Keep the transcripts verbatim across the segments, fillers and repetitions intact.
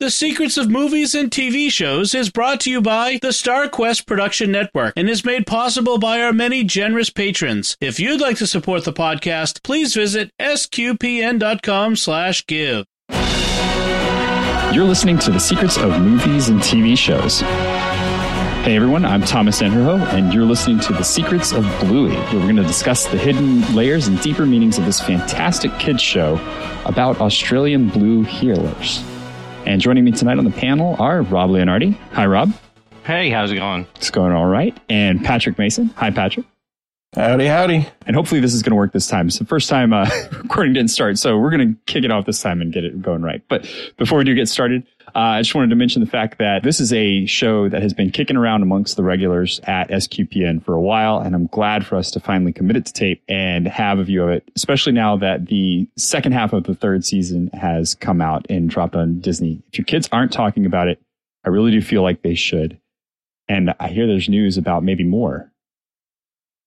The Secrets of Movies and T V Shows is brought to you by the Star Quest Production Network and is made possible by our many generous patrons. If you'd like to support the podcast, please visit S Q P N dot com slash give. You're listening to The Secrets of Movies and T V Shows. Hey everyone, I'm Thomas Sanjurjo, and you're listening to The Secrets of Bluey, where we're going to discuss the hidden layers and deeper meanings of this fantastic kids show about Australian blue healers. And joining me tonight on the panel are Rob Leonardi. Hi, Rob. Hey, how's it going? It's going all right. And Patrick Mason. Hi, Patrick. Howdy, howdy. And hopefully this is going to work this time. It's the first time uh, recording didn't start, so we're going to kick it off this time and get it going right. But before we do get started, Uh, I just wanted to mention the fact that this is a show that has been kicking around amongst the regulars at S Q P N for a while, and I'm glad for us to finally commit it to tape and have a view of it, especially now that the second half of the third season has come out and dropped on Disney. If your kids aren't talking about it, I really do feel like they should. And I hear there's news about maybe more.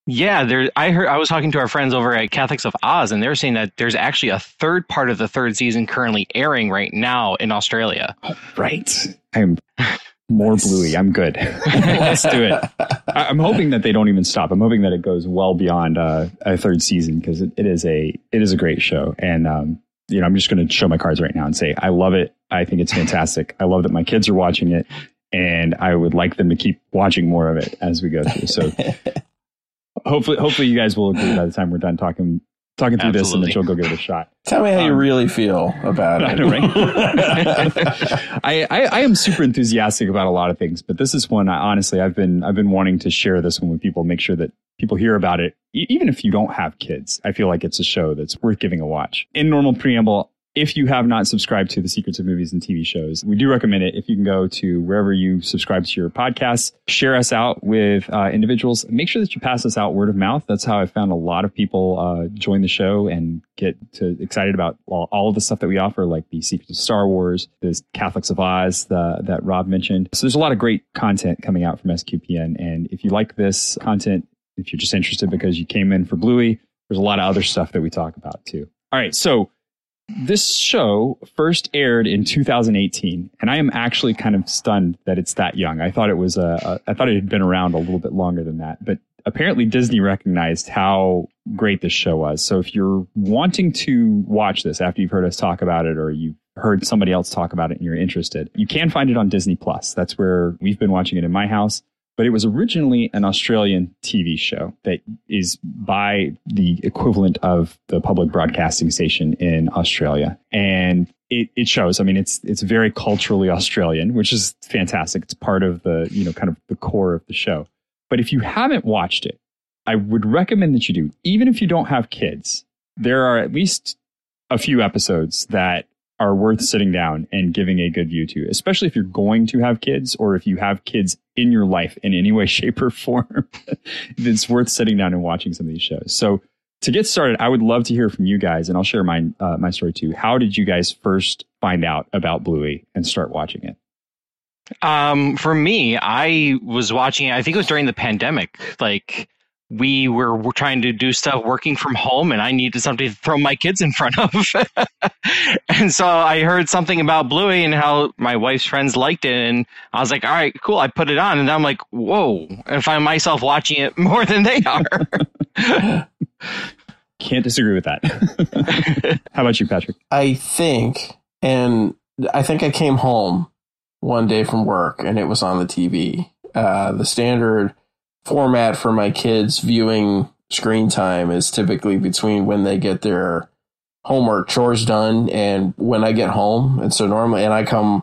Yeah, there. I heard. I was talking to our friends over at Catholics of Oz, and they were saying that there's actually a third part of the third season currently airing right now in Australia. Right. I'm more Bluey. I'm good. Let's do it. I, I'm hoping that they don't even stop. I'm hoping that it goes well beyond uh, a third season, because it, it is a it is a great show. And um, you know, I'm just going to show my cards right now and say I love it. I think it's fantastic. I love that my kids are watching it, and I would like them to keep watching more of it as we go through. So. Hopefully, hopefully you guys will agree by the time we're done talking talking through Absolutely. This, and that you'll go give it a shot. Tell me how um, you really feel about it. I know, right? I, I, I am super enthusiastic about a lot of things, but this is one. I, honestly, I've been I've been wanting to share this one with people. Make sure that people hear about it, e- even if you don't have kids. I feel like it's a show that's worth giving a watch. In normal preamble, if you have not subscribed to The Secrets of Movies and T V Shows, we do recommend it. If you can go to wherever you subscribe to your podcasts, share us out with uh, individuals. Make sure that you pass us out word of mouth. That's how I found a lot of people uh, join the show and get to excited about all, all of the stuff that we offer, like The Secrets of Star Wars, the Catholics of Oz the, that Rob mentioned. So there's a lot of great content coming out from S Q P N. And if you like this content, if you're just interested because you came in for Bluey, there's a lot of other stuff that we talk about too. All right, so this show first aired in two thousand eighteen, and I am actually kind of stunned that it's that young. I thought it was a, a I thought it had been around a little bit longer than that, but apparently Disney recognized how great this show was. So if you're wanting to watch this after you've heard us talk about it, or you've heard somebody else talk about it and you're interested, you can find it on Disney Plus. That's where we've been watching it in my house. But it was originally an Australian T V show that is by the equivalent of the public broadcasting station in Australia. And it, it shows, I mean, it's it's very culturally Australian, which is fantastic. It's part of the, you know, kind of the core of the show. But if you haven't watched it, I would recommend that you do. Even if you don't have kids, there are at least a few episodes that are worth sitting down and giving a good view to, especially if you're going to have kids, or if you have kids in your life in any way, shape, or form. It's worth sitting down and watching some of these shows. So to get started, I would love to hear from you guys, and I'll share my, uh, my story too. How did you guys first find out about Bluey and start watching it? Um, for me, I was watching it, I think it was during the pandemic. Like, we were, were trying to do stuff working from home, and I needed something to throw my kids in front of. And so I heard something about Bluey and how my wife's friends liked it. And I was like, all right, cool. I put it on, and I'm like, whoa. And find myself watching it more than they are. Can't disagree with that. How about you, Patrick? I think, and I think I came home one day from work and it was on the T V. Uh, the standard format for my kids' viewing screen time is typically between when they get their homework chores done and when I get home. And so normally, and I come,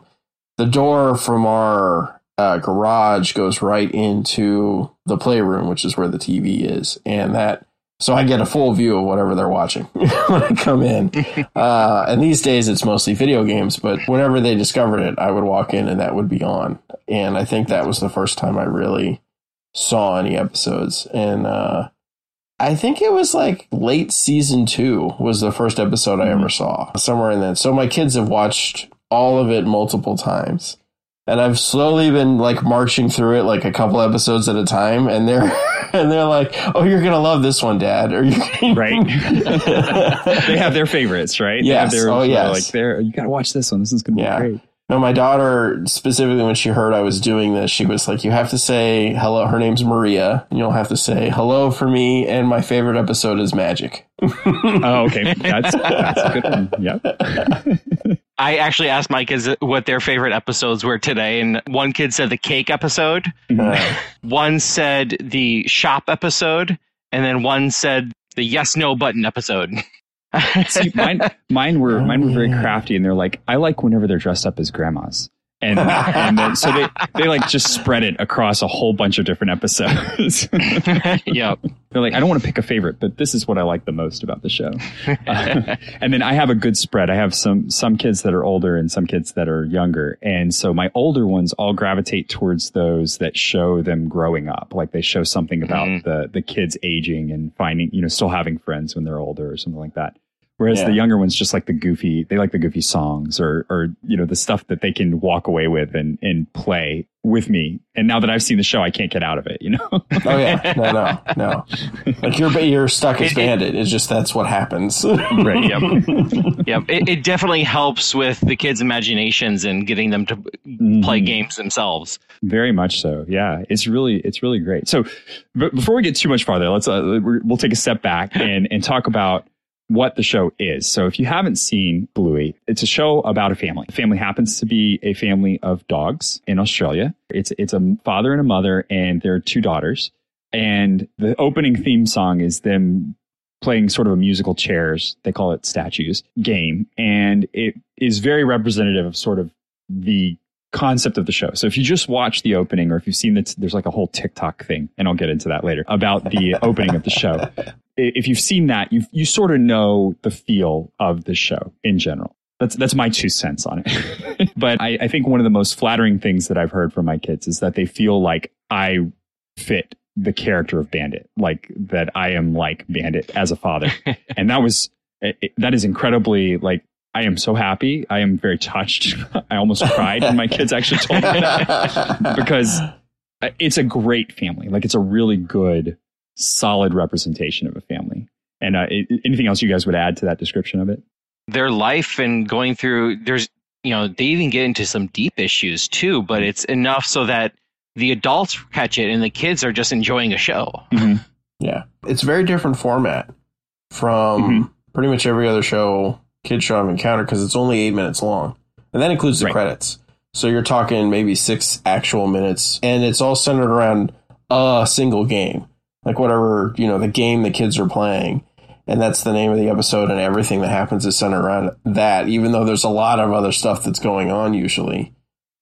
the door from our uh, garage goes right into the playroom, which is where the T V is. And that, so I get a full view of whatever they're watching when I come in. Uh, and these days it's mostly video games, but whenever they discovered it, I would walk in and that would be on. And I think that was the first time I really saw any episodes, and uh I think it was like late season two was the first episode I ever saw, somewhere in that. So my kids have watched all of it multiple times, and I've slowly been like marching through it like a couple episodes at a time, and they're and they're like, oh, you're gonna love this one, Dad, or you right. They have their favorites, right? Yes. They have their, oh yes, like, there, you gotta watch this one, this one's gonna be yeah. great. No, my daughter, specifically when she heard I was doing this, she was like, you have to say hello. Her name's Maria. And you'll have to say hello for me. And my favorite episode is Magic. Oh, okay. That's, that's a good one. Yeah. I actually asked my kids what their favorite episodes were today. And one kid said the cake episode. Uh, one said the shop episode. And then one said the yes, no button episode. See, mine, mine were mine were very crafty, and they're like, I like whenever they're dressed up as grandmas, and and then, so they they like just spread it across a whole bunch of different episodes. Yeah, they're like, I don't want to pick a favorite, but this is what I like the most about the show. Uh, and then I have a good spread. I have some some kids that are older and some kids that are younger, and so my older ones all gravitate towards those that show them growing up, like they show something about mm. the the kids aging and finding, you know, still having friends when they're older or something like that. Whereas yeah. the younger ones just like the goofy, they like the goofy songs or, or, you know, the stuff that they can walk away with and, and play with me. And now that I've seen the show, I can't get out of it, you know? Oh, yeah. No, no, no. Like you're, you're stuck as it, Bandit. It's just that's what happens. Right. Yep. Yep. It, it definitely helps with the kids' imaginations and getting them to mm. play games themselves. Very much so. Yeah. It's really, it's really great. So but before we get too much farther, let's, uh, we'll take a step back and, and talk about what the show is. So if you haven't seen Bluey, it's a show about a family. The family happens to be a family of dogs in Australia. It's it's a father and a mother, and their two daughters. And the opening theme song is them playing sort of a musical chairs, they call it statues, game. And it is very representative of sort of the concept of the show. So if you just watch the opening, or if you've seen that, there's like a whole TikTok thing, and I'll get into that later, about the opening of the show. If you've seen that, you you sort of know the feel of the show in general. That's that's my two cents on it. But I, I think one of the most flattering things that I've heard from my kids is that they feel like I fit the character of Bandit, like that I am like Bandit as a father. And that was it, that is incredibly like, I am so happy. I am very touched. I almost cried when my kids actually told me that, because it's a great family. Like it's a really good, solid representation of a family. And uh, it, anything else you guys would add to that description of it? Their life and going through, there's, you know, they even get into some deep issues too, but it's enough so that the adults catch it and the kids are just enjoying a show. Mm-hmm. Yeah. It's a very different format from mm-hmm. pretty much every other show. Kid show I've encountered, because it's only eight minutes long, and that includes the right. credits. So you're talking maybe six actual minutes, and it's all centered around a single game, like whatever, you know, the game the kids are playing, and that's the name of the episode, and everything that happens is centered around that. Even though there's a lot of other stuff that's going on, usually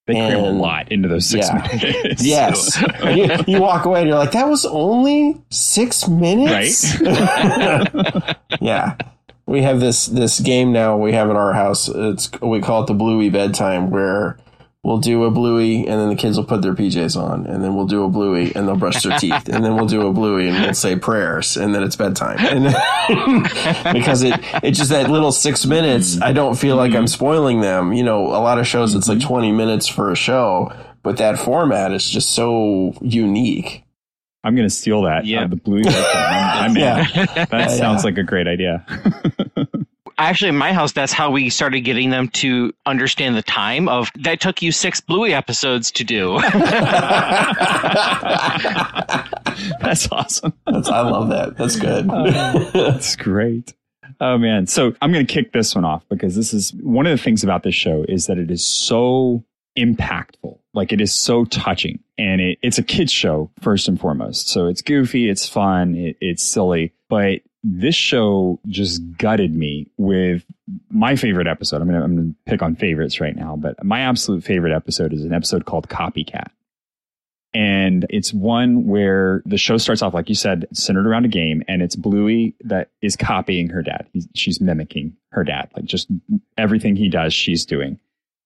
they and, cram a lot into those six yeah. minutes. Yes, so. you, you walk away and you're like, that was only six minutes, right? Yeah. We have this this game now we have at our house. It's we call it the Bluey bedtime, where we'll do a Bluey and then the kids will put their P Js on, and then we'll do a Bluey and they'll brush their teeth, and then we'll do a Bluey and we'll say prayers, and then it's bedtime. And then, because it it's just that little six minutes. I don't feel like I'm spoiling them. You know, a lot of shows it's like twenty minutes for a show, but that format is just so unique. I'm going to steal that. Yeah. Uh, the Bluey. I'm, I'm yeah. That yeah, sounds yeah. like a great idea. Actually, in my house, that's how we started getting them to understand the time of that took you six Bluey episodes to do. That's awesome. That's, I love that. That's good. Uh, that's great. Oh, man. So I'm going to kick this one off, because this is one of the things about this show is that it is so impactful. Like it is so touching, and it, it's a kids show first and foremost. So it's goofy, it's fun, it, it's silly, but this show just gutted me with my favorite episode. I'm gonna, I'm gonna pick on favorites right now, but my absolute favorite episode is an episode called Copycat. And it's one where the show starts off, like you said, centered around a game, and it's Bluey that is copying her dad. He's, she's mimicking her dad, like just everything he does, she's doing.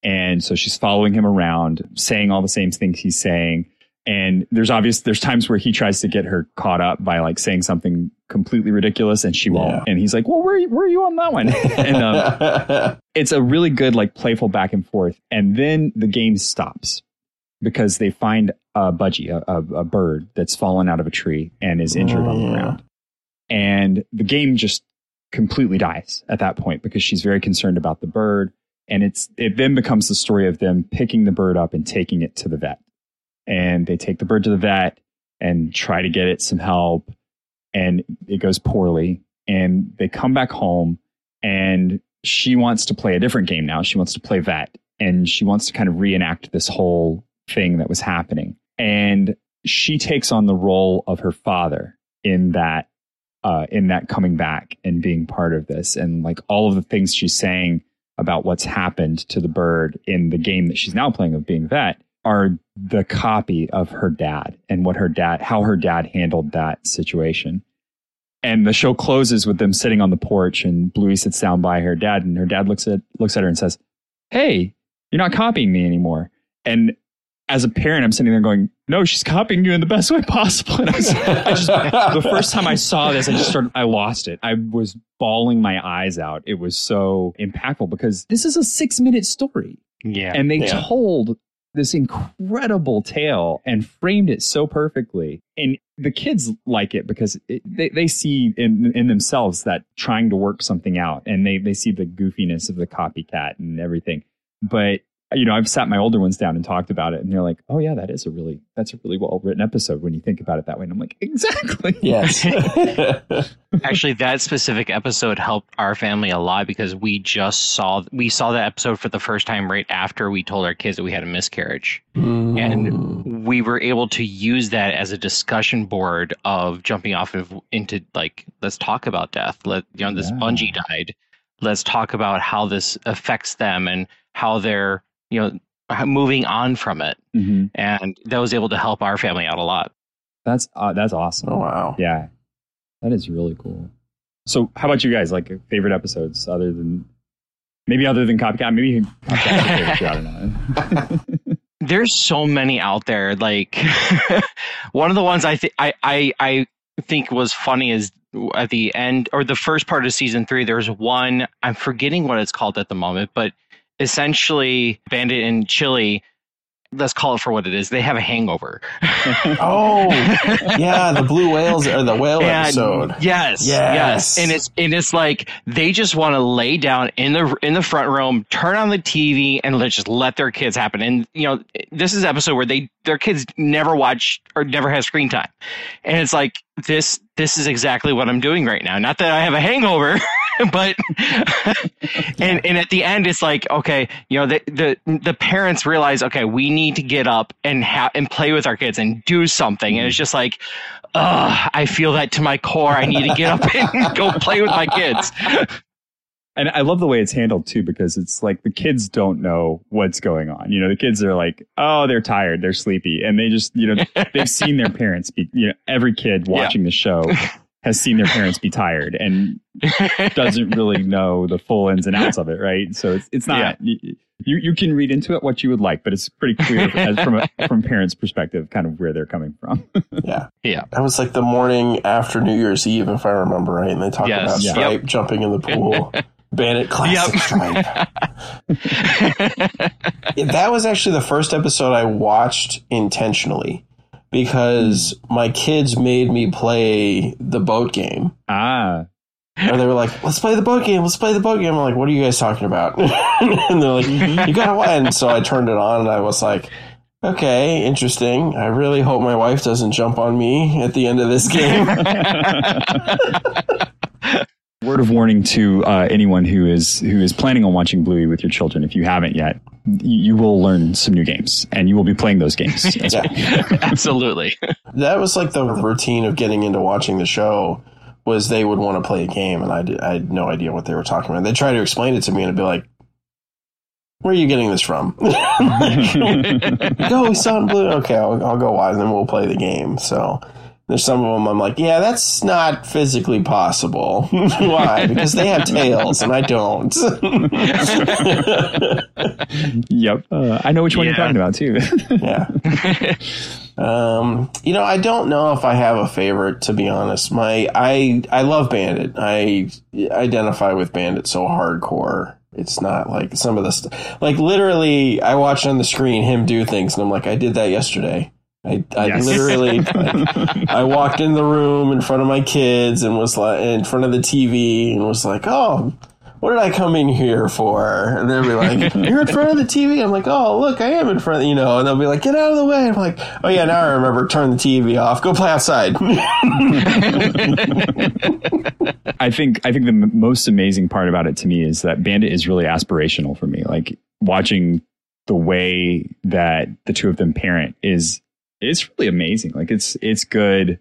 And so she's following him around, saying all the same things he's saying. And there's obvious, there's times where he tries to get her caught up by like saying something completely ridiculous, and she won't. Yeah. And he's like, well, where, where are you on that one? And um, it's a really good, like playful back and forth. And then the game stops because they find a budgie, a, a, a bird that's fallen out of a tree and is injured oh. on the ground. And the game just completely dies at that point, because she's very concerned about the bird. And it's it then becomes the story of them picking the bird up and taking it to the vet. And they take the bird to the vet and try to get it some help. And it goes poorly. And they come back home. And she wants to play a different game now. She wants to play vet. And she wants to kind of reenact this whole thing that was happening. And she takes on the role of her father in that uh, in that coming back and being part of this. And like all of the things she's saying about what's happened to the bird in the game that she's now playing of being vet are the copy of her dad and what her dad, how her dad handled that situation. And the show closes with them sitting on the porch and Bluey sits down by her dad and her dad looks at, looks at her and says, "Hey, you're not copying me anymore." And as a parent, I'm sitting there going, "No, she's copying you in the best way possible." And I, was, I just, the first time I saw this, I just started, I lost it. I was bawling my eyes out. It was so impactful because this is a six minute story. Yeah. And they yeah. told this incredible tale and framed it so perfectly. And the kids like it because it, they, they see in, in themselves that trying to work something out, and they, they see the goofiness of the copycat and everything. But you know, I've sat my older ones down and talked about it, and they're like, "Oh yeah, that is a really, that's a really well written episode when you think about it that way." And I'm like, "Exactly." Yes. Actually, that specific episode helped our family a lot because we just saw we saw that episode for the first time right after we told our kids that we had a miscarriage, mm. and we were able to use that as a discussion board of jumping off of into like, let's talk about death. Let you know, this yeah. bungee died. Let's talk about how this affects them and how they're, you know, moving on from it. Mm-hmm. And that was able to help our family out a lot. That's uh, that's awesome. Oh, wow. Yeah, that is really cool. So how about you guys, like favorite episodes other than maybe other than Copycat? Maybe Copycat. I don't know. There's so many out there. Like one of the ones I, th- I, I, I think was funny is at the end or the first part of season three, there's one, I'm forgetting what it's called at the moment, but essentially, Bandit and Chili, let's call it for what it is, they have a hangover. Oh, yeah, the blue whales or the whale and episode. Yes, yes, yes, and it's and it's like they just want to lay down in the in the front room, turn on the T V, and let's just let their kids happen. And you know, this is an episode where they their kids never watch or never have screen time, and it's like this this is exactly what I'm doing right now. Not that I have a hangover. But and and at the end, it's like, OK, you know, the the, the parents realize, OK, we need to get up and ha- and play with our kids and do something. And it's just like, oh, I feel that to my core. I need to get up and go play with my kids. And I love the way it's handled, too, because it's like the kids don't know what's going on. You know, the kids are like, oh, they're tired. They're sleepy. And they just, you know, they've seen their parents be, you know, every kid watching yeah. the show has seen their parents be tired and doesn't really know the full ins and outs of it, right? So it's it's not yeah. you you can read into it what you would like, but it's pretty clear as from a, from parents' perspective, kind of where they're coming from. yeah, yeah. That was like the morning after New Year's Eve, if I remember right, and they talked yes. about yeah. Stripe yep. jumping in the pool. Bandit classic yep. Stripe. That was actually the first episode I watched intentionally, because my kids made me play the boat game. Ah. And they were like, let's play the boat game. Let's play the boat game. I'm like, what are you guys talking about? And they're like, you got to win. So I turned it on and I was like, okay, interesting. I really hope my wife doesn't jump on me at the end of this game. Word of warning to uh, anyone who is who is planning on watching Bluey with your children, if you haven't yet, you will learn some new games, and you will be playing those games. Yeah. Absolutely. That was like the routine of getting into watching the show, was they would want to play a game, and I, did, I had no idea what they were talking about. They'd try to explain it to me, and I'd be like, where are you getting this from? Go, we saw it in Bluey. Okay, I'll, I'll go watch, and then we'll play the game, so... There's some of them I'm like, yeah, that's not physically possible. Why? Because they have tails and I don't. Yep. Uh, I know which one yeah. you're talking about, too. Yeah. Um, you know, I don't know if I have a favorite, to be honest. My I I love Bandit. I identify with Bandit so hardcore. It's not like some of the stuff. Like, literally, I watch on the screen him do things and I'm like, I did that yesterday. I, I yes. literally, like, I walked in the room in front of my kids and was like, in front of the T V and was like, oh, what did I come in here for? And they'll be like, you're in front of the T V. I'm like, oh, look, I am in front, you know. And they'll be like, get out of the way. I'm like, oh, yeah, now I remember. Turn the T V off. Go play outside. I think I think the m- most amazing part about it to me is that Bandit is really aspirational for me. Like, watching the way that the two of them parent is it's really amazing. Like, it's it's good.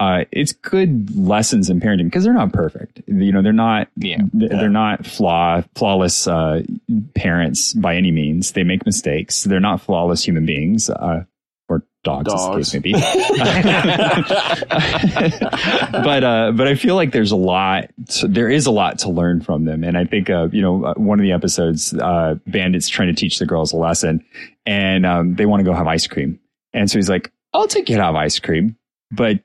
Uh, it's good lessons in parenting because they're not perfect. You know, they're not yeah. they're not flaw flawless uh, parents by any means. They make mistakes. They're not flawless human beings uh, or dogs, dogs. As the case may be. But uh, but I feel like there's a lot. To, there is a lot to learn from them. And I think uh, you know, one of the episodes, uh, Bandit's trying to teach the girls a lesson, and um, they want to go have ice cream. And so he's like, "I'll take you to have ice cream, but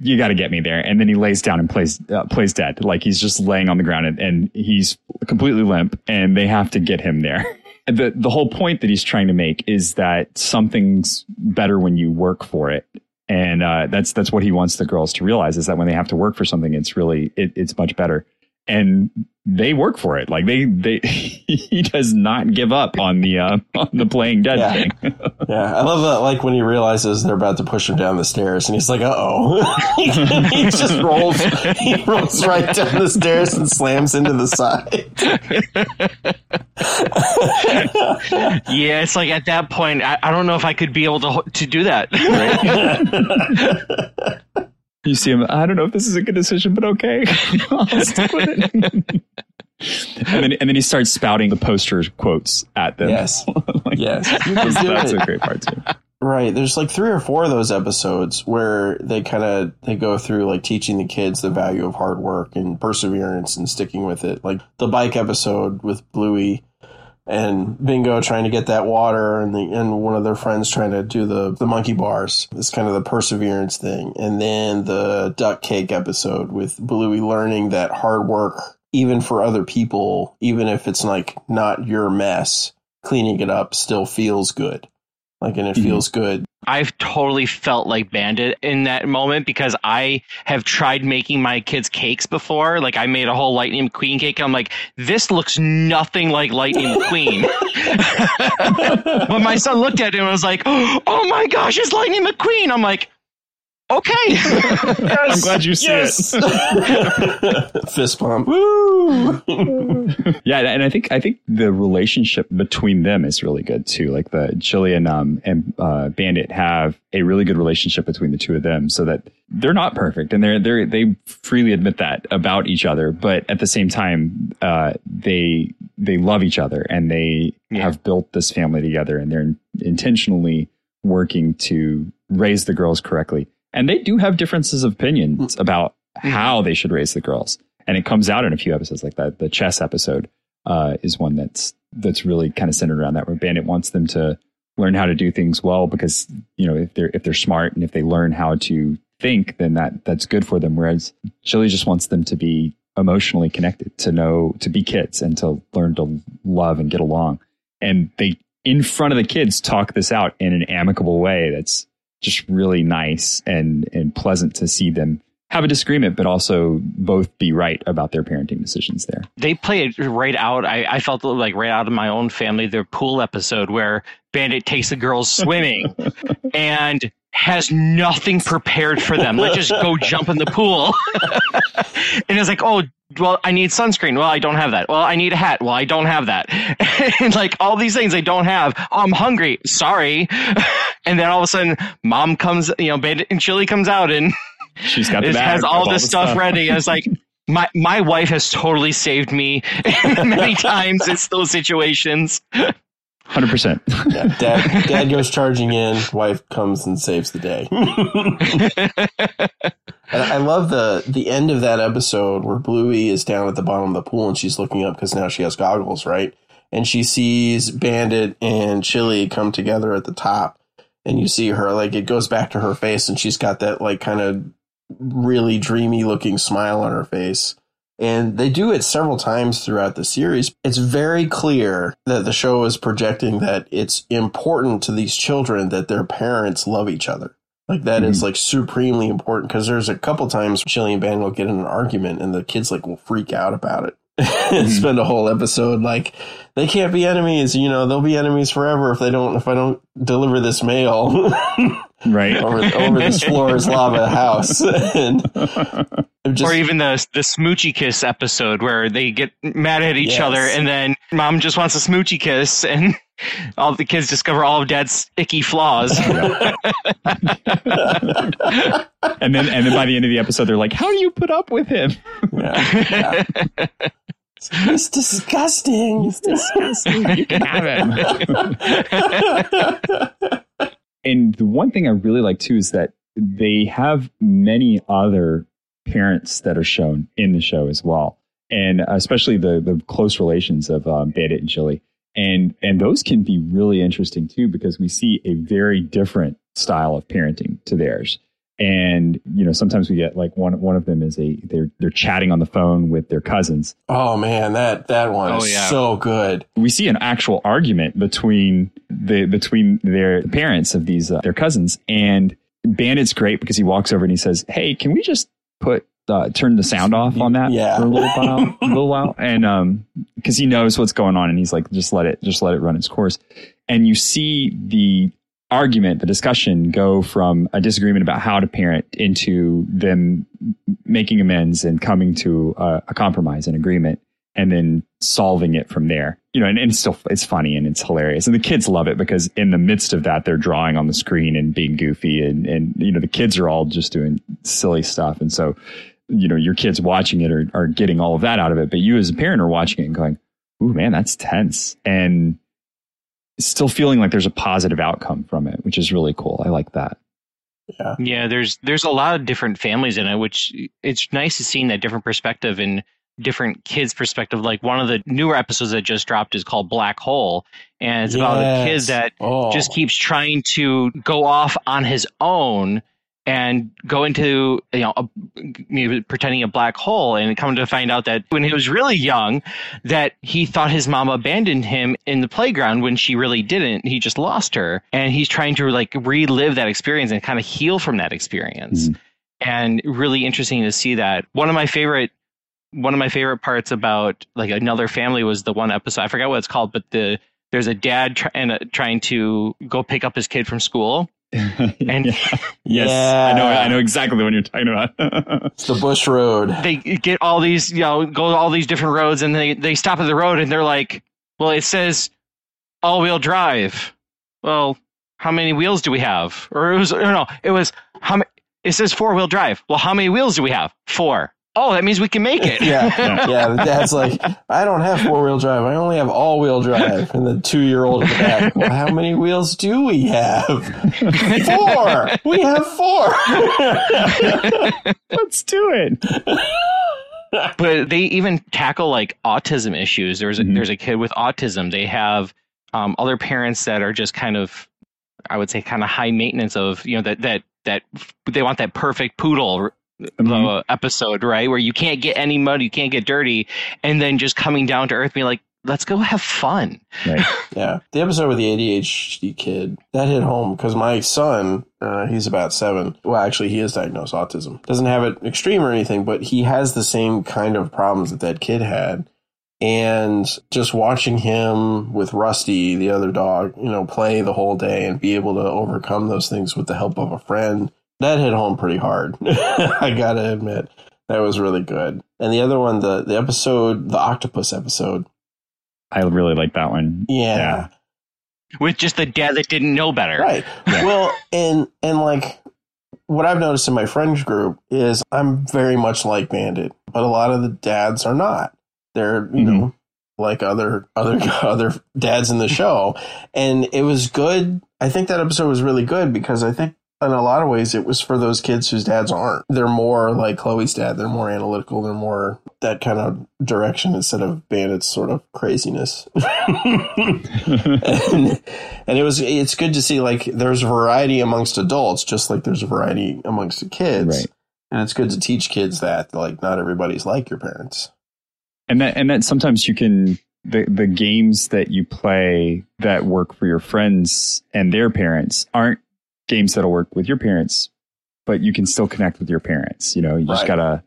you got to get me there." And then he lays down and plays uh, plays dead. Like, he's just laying on the ground and, and he's completely limp, and they have to get him there. The the whole point that he's trying to make is that something's better when you work for it. And uh, that's that's what he wants the girls to realize, is that when they have to work for something, it's really it, it's much better. And they work for it. Like, they they he does not give up on the uh, on the playing dead yeah. thing. Yeah, I love that. Like, when he realizes they're about to push him down the stairs, and he's like, "Uh oh!" he, he just rolls he rolls right down the stairs and slams into the side. Yeah, it's like, at that point, I, I don't know if I could be able to to do that. Right? You see him, I don't know if this is a good decision, but okay. I'll stick with it. and, then, and then he starts spouting the poster quotes at them. Yes. Like, yes. That's, that's a great part, too. Right. There's like three or four of those episodes where they kind of, they go through like teaching the kids the value of hard work and perseverance and sticking with it. Like the bike episode with Bluey and Bingo trying to get that water, and the and one of their friends trying to do the, the monkey bars. It's kind of the perseverance thing. And then the duck cake episode with Bluey learning that hard work, even for other people, even if it's like not your mess, cleaning it up still feels good. Like, and it mm-hmm. feels good. I've totally felt like Bandit in that moment, because I have tried making my kids cakes before. Like, I made a whole Lightning McQueen cake. And I'm like, this looks nothing like Lightning McQueen. But my son looked at it and was like, "Oh my gosh, it's Lightning McQueen." I'm like, okay. Yes, I'm glad you see yes. it. Fist bump. Woo! Yeah, and I think I think the relationship between them is really good too. Like, the Chili and um and uh, Bandit have a really good relationship between the two of them, so that they're not perfect, and they're they they freely admit that about each other. But at the same time, uh, they they love each other, and they yeah. have built this family together, and they're intentionally working to raise the girls correctly. And they do have differences of opinions about how they should raise the girls. And it comes out in a few episodes like that. The chess episode uh, is one that's that's really kind of centered around that, where Bandit wants them to learn how to do things well, because, you know, if they're if they're smart and if they learn how to think, then that that's good for them. Whereas Chili just wants them to be emotionally connected, to know, to be kids and to learn to love and get along. And they, in front of the kids, talk this out in an amicable way that's just really nice and, and pleasant to see them have a disagreement, but also both be right about their parenting decisions there. They play it right out. I, I felt like right out of my own family, their pool episode where Bandit takes the girls swimming and has nothing prepared for them. Let's just go jump in the pool. And it's like, oh, well, I need sunscreen. Well, I don't have that. Well, I need a hat. Well, I don't have that. And like all these things I don't have. Oh, I'm hungry. Sorry. And then all of a sudden, mom comes, you know, Bandit and Chili comes out, and she's got the bag, has all, all this stuff, stuff ready. I was like, my my wife has totally saved me many times in those situations. one hundred percent. Yeah, dad, dad goes charging in. Wife comes and saves the day. And I love the the end of that episode where Bluey is down at the bottom of the pool and she's looking up because now she has goggles, right? And she sees Bandit and Chili come together at the top. And you see her, like, it goes back to her face, and she's got that, like, kind of really dreamy looking smile on her face. And they do it several times throughout the series. It's very clear that the show is projecting that it's important to these children that their parents love each other. Like, that mm-hmm. is, like, supremely important, because there's a couple times Chili and Bandit will get in an argument and the kids, like, will freak out about it. mm-hmm. spend a whole episode like they can't be enemies. You know, they'll be enemies forever if they don't if I don't deliver this mail. Right. Over, over this floor is lava house. And just, or even the, the smoochie kiss episode where they get mad at each yes. other and then mom just wants a smoochie kiss and all the kids discover all of dad's icky flaws. Yeah. and then and then by the end of the episode, they're like, how do you put up with him? Yeah. Yeah. It's disgusting. It's disgusting. You can have it. And the one thing I really like, too, is that they have many other parents that are shown in the show as well. And especially the the close relations of um, Bandit and Chili. And and those can be really interesting, too, because we see a very different style of parenting to theirs. And, you know, sometimes we get like one one of them is a they're they're chatting on the phone with their cousins. Oh, man, that that one oh, is yeah. so good. We see an actual argument between the between their parents of these uh, their cousins. And Bandit's great because he walks over and he says, hey, can we just put uh, turn the sound off on that yeah. for a little while, a little while? And um, because he knows what's going on. And he's like, just let it just let it run its course. And you see the argument, the discussion go from a disagreement about how to parent into them making amends and coming to a, a compromise and agreement and then solving it from there. You know, and, and it's still it's funny and it's hilarious. And the kids love it because in the midst of that, they're drawing on the screen and being goofy. And, and you know, the kids are all just doing silly stuff. And so, you know, your kids watching it are, are getting all of that out of it. But you as a parent are watching it and going, ooh, man, that's tense. And still feeling like there's a positive outcome from it, which is really cool. I like that. Yeah, yeah. There's there's a lot of different families in it, which it's nice to see that different perspective and different kids' perspective. Like one of the newer episodes that just dropped is called Black Hole, and it's yes. about a kid that oh. just keeps trying to go off on his own and go into, you know, a, you know, pretending a black hole, and come to find out that when he was really young, that he thought his mom abandoned him in the playground when she really didn't. He just lost her. And he's trying to like relive that experience and kind of heal from that experience. Mm-hmm. And really interesting to see that. One of my favorite one of my favorite parts about like another family was the one episode. I forgot what it's called, but the there's a dad try, and, uh, trying to go pick up his kid from school. And yeah. yes, yeah. I know, I know exactly what you're talking about. It's the bush road. They get all these, you know, go all these different roads, and they they stop at the road, and they're like, "Well, it says all-wheel drive. Well, how many wheels do we have?" Or it was, or no, it was how many? It says four-wheel drive. Well, how many wheels do we have? Four. Oh, that means we can make it. yeah, yeah. The dad's like, I don't have four-wheel drive. I only have all-wheel drive. And the two-year-old in the back, well, how many wheels do we have? Four. We have four. Let's do it. But they even tackle, like, autism issues. There's a, mm-hmm. there's a kid with autism. They have um, other parents that are just kind of, I would say, kind of high maintenance of, you know, that that that they want that perfect poodle Mm-hmm. episode, right, where you can't get any mud, you can't get dirty, and then just coming down to earth, being like, "Let's go have fun." Right. Yeah, the episode with the A D H D kid that hit home because my son, uh, he's about seven. Well, actually, he is diagnosed autism. Doesn't have it extreme or anything, but he has the same kind of problems that that kid had. And just watching him with Rusty, the other dog, you know, play the whole day and be able to overcome those things with the help of a friend. That hit home pretty hard. I gotta admit, that was really good. And the other one, the, the episode, the octopus episode. I really like that one. Yeah. yeah. With just the dad that didn't know better. Right. Yeah. Well, and, and like what I've noticed in my friends group is I'm very much like Bandit, but a lot of the dads are not. They're, you mm-hmm. know, like other, other, other dads in the show. And it was good. I think that episode was really good because I think, in a lot of ways, it was for those kids whose dads aren't. They're more like Chloe's dad. They're more analytical. They're more that kind of direction instead of Bandit's sort of craziness. and, and it was it's good to see like there's variety amongst adults, just like there's variety amongst the kids. Right. And it's good to teach kids that like not everybody's like your parents. And that and that sometimes you can the the games that you play that work for your friends and their parents aren't games that'll work with your parents, but you can still connect with your parents. You know, you right. just gotta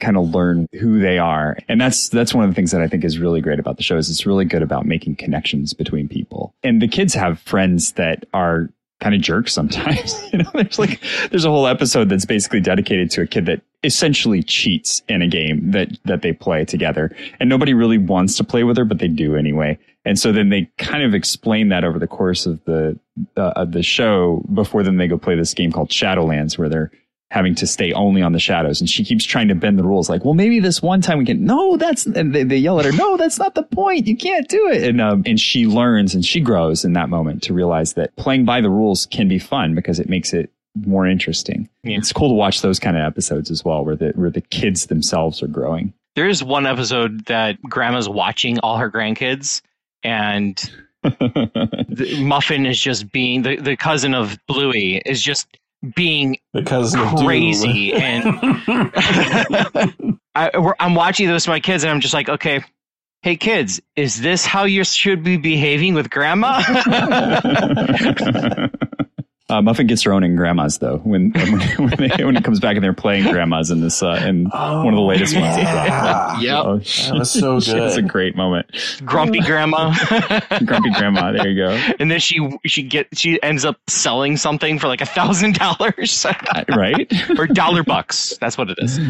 kind of learn who they are. And that's that's one of the things that I think is really great about the show, is it's really good about making connections between people. And the kids have friends that are kind of jerks sometimes. You know, there's like there's a whole episode that's basically dedicated to a kid that essentially cheats in a game that that they play together, and nobody really wants to play with her, but they do anyway. And so then they kind of explain that over the course of the uh, of the show before then they go play this game called Shadowlands, where they're having to stay only on the shadows. And she keeps trying to bend the rules. Like, well, maybe this one time we can, no, that's, and they, they yell at her, no, that's not the point. You can't do it. And, um, and she learns and she grows in that moment to realize that playing by the rules can be fun because it makes it more interesting. Yeah. It's cool to watch those kind of episodes as well, where the, where the kids themselves are growing. There is one episode that grandma's watching all her grandkids, and the Muffin is just being, the, the cousin of Bluey is just being because crazy and I, we're, I'm watching this with my kids and I'm just like, okay, hey kids, is this how you should be behaving with grandma? uh, Muffin gets her own in grandma's though, when when, when, they, when it comes back and they're playing grandma's in this uh, in oh, one of the latest yeah. ones. Yeah, yep. oh, that was so good. It's a great moment. Grumpy grandma. Grumpy grandma. There you go. And then she she get she ends up selling something for like a thousand dollars, right? Or dollar bucks. That's what it is.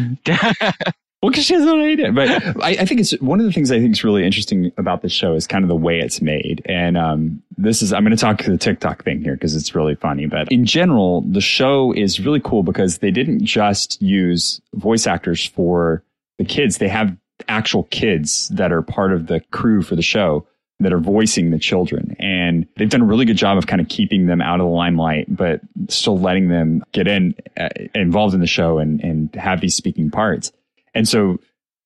Well, because she has no idea. But I, I think it's one of the things I think is really interesting about this show is kind of the way it's made. And um, this is, I'm going to talk to the TikTok thing here because it's really funny. But in general, the show is really cool because they didn't just use voice actors for the kids. They have actual kids that are part of the crew for the show that are voicing the children. And they've done a really good job of kind of keeping them out of the limelight, but still letting them get in, uh, involved in the show and, and have these speaking parts. And so